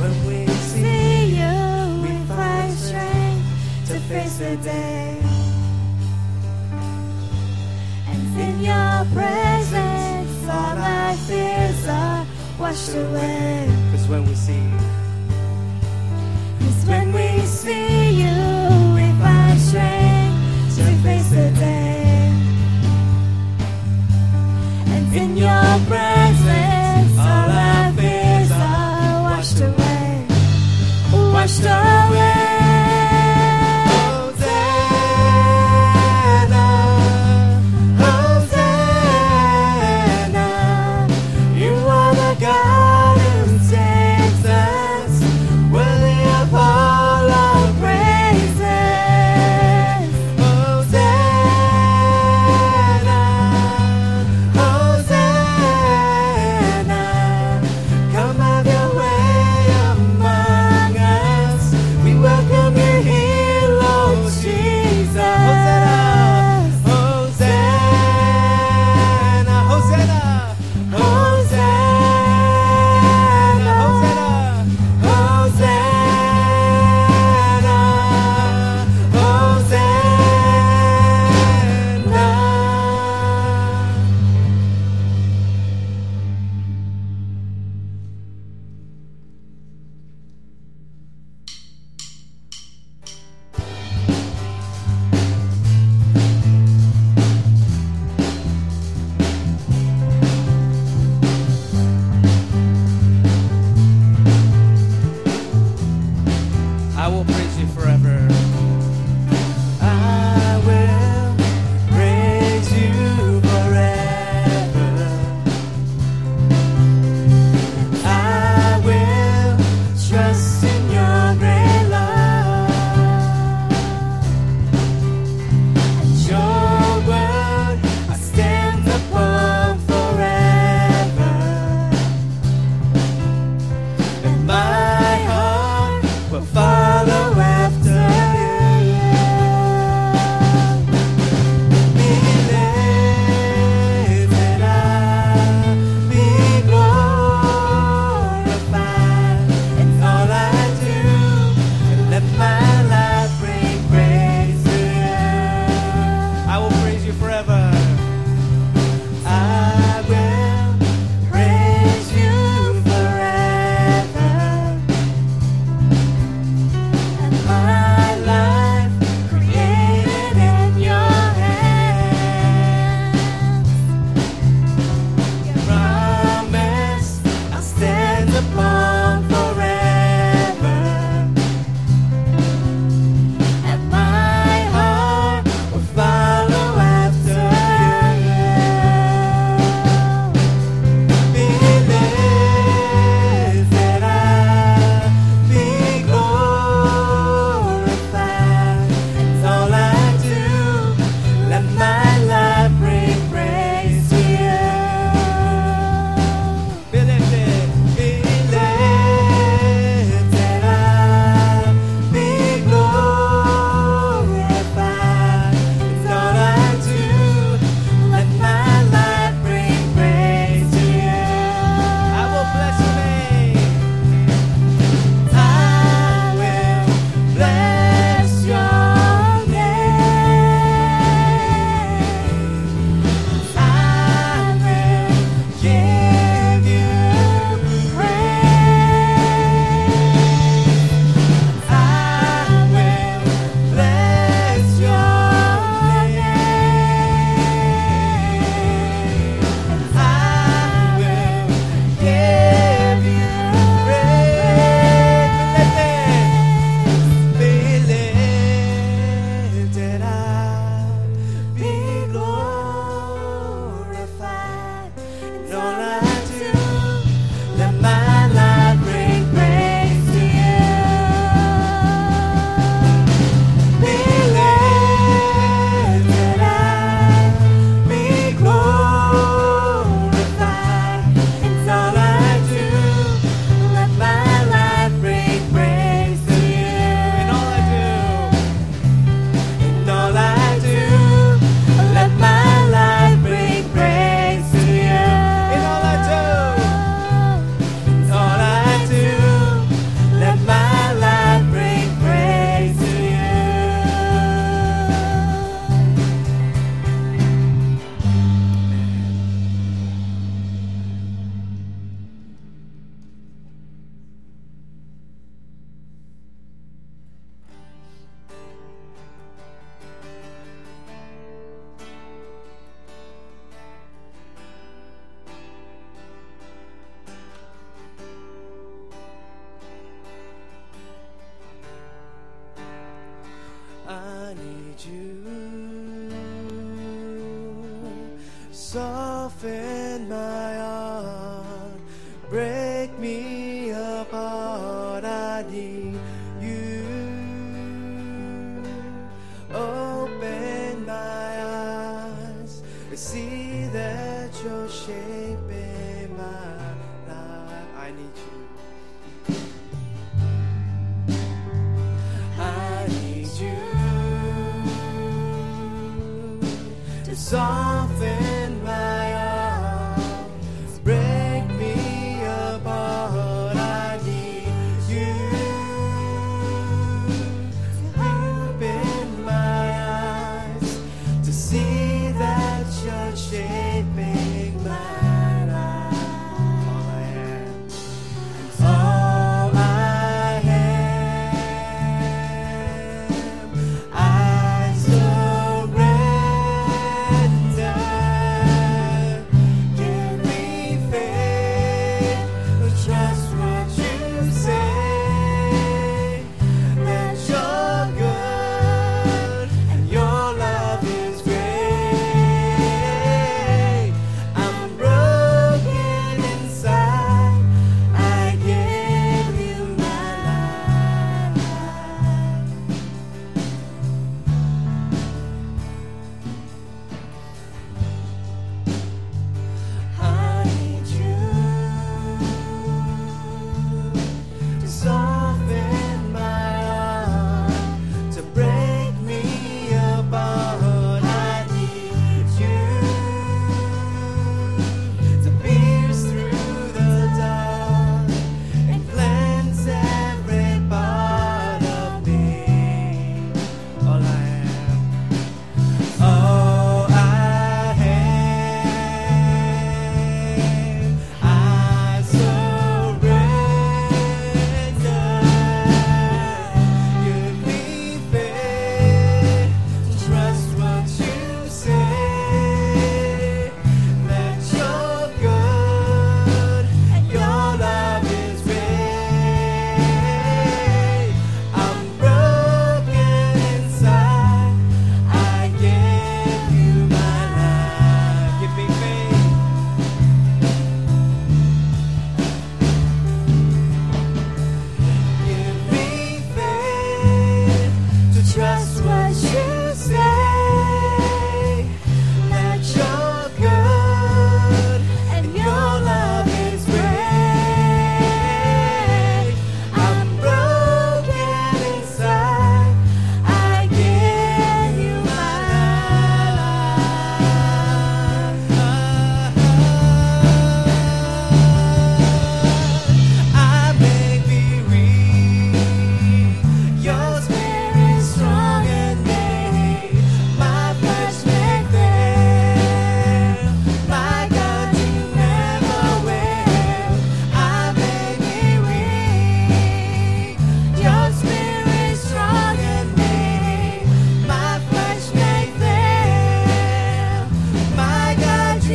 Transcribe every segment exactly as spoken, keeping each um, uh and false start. When we see, see you, we find strength to face the day. And in your presence, all my fears are washed away. Cause when we see, cause when we see you, we find strength to face the day. And in your presence, all my fears are washed away, washed away. need you. Open my eyes, I see that you're shaping my life. I need you. Soften my arms, break me apart. I need you to open my eyes to see that you're shaping my life. All I am, all I am, I surrender. Trust what you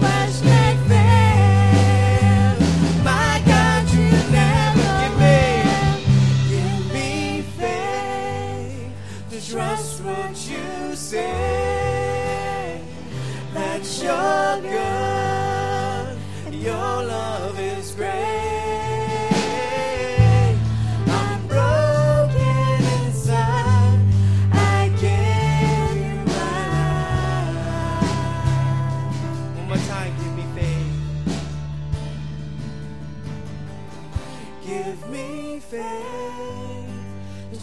say, that you're good and your love is great. I'm broken inside, I give you my life. One more time, give me faith. Give me faith.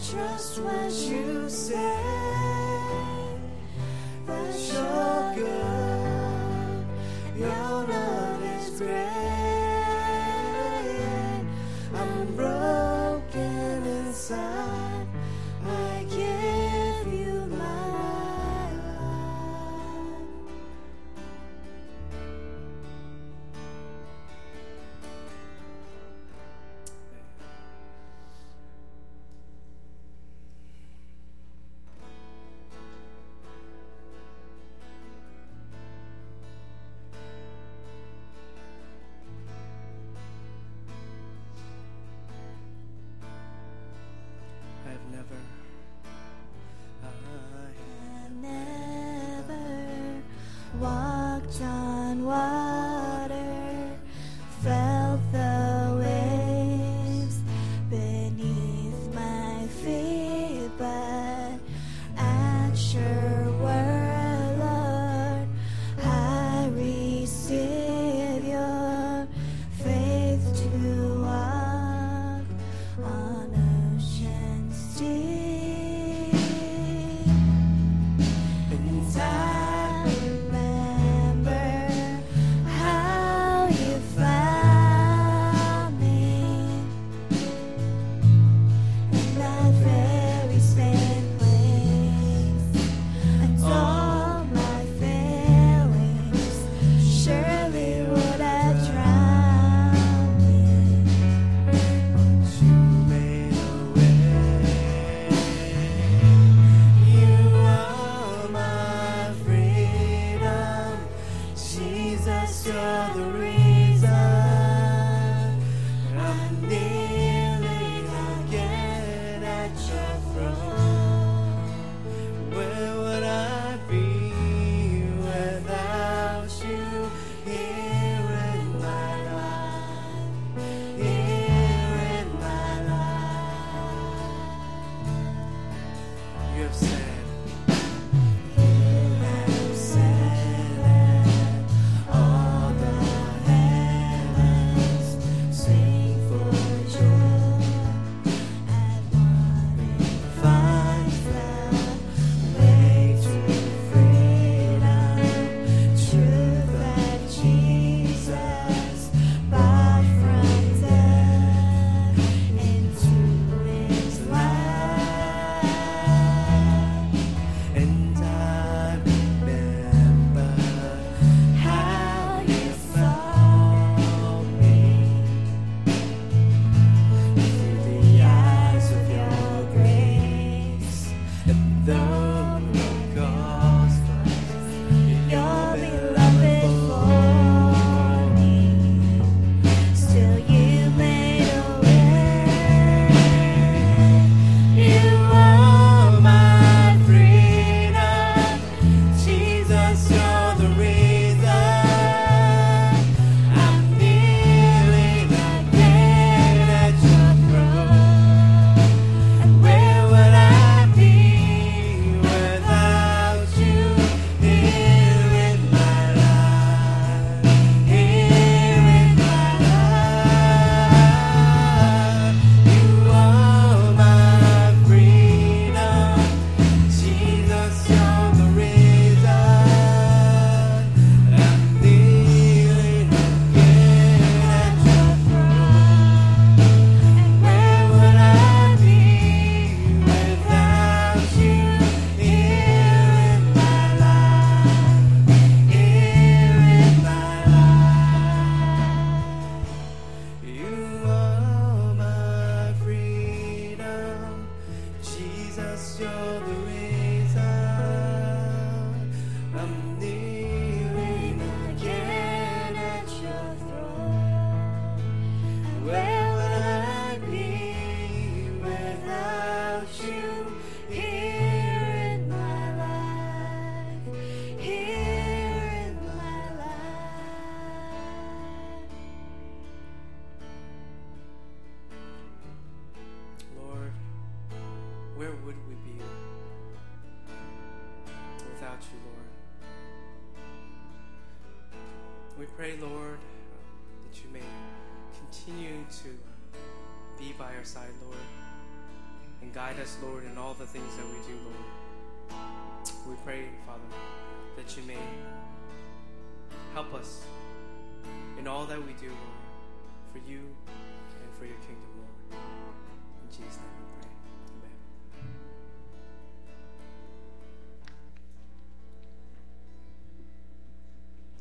Trust what you say, that you're good. walked on water, felt the waves beneath my feet, but at your word, Lord, I receive your faith to walk on ocean's deep. Where would we be without you, Lord? We pray, Lord, that you may continue to be by our side, Lord, and guide us, Lord, in all the things that we do, Lord. We pray, Father, that you may help us in all that we do, Lord, for you and for your kingdom, Lord. In Jesus' name.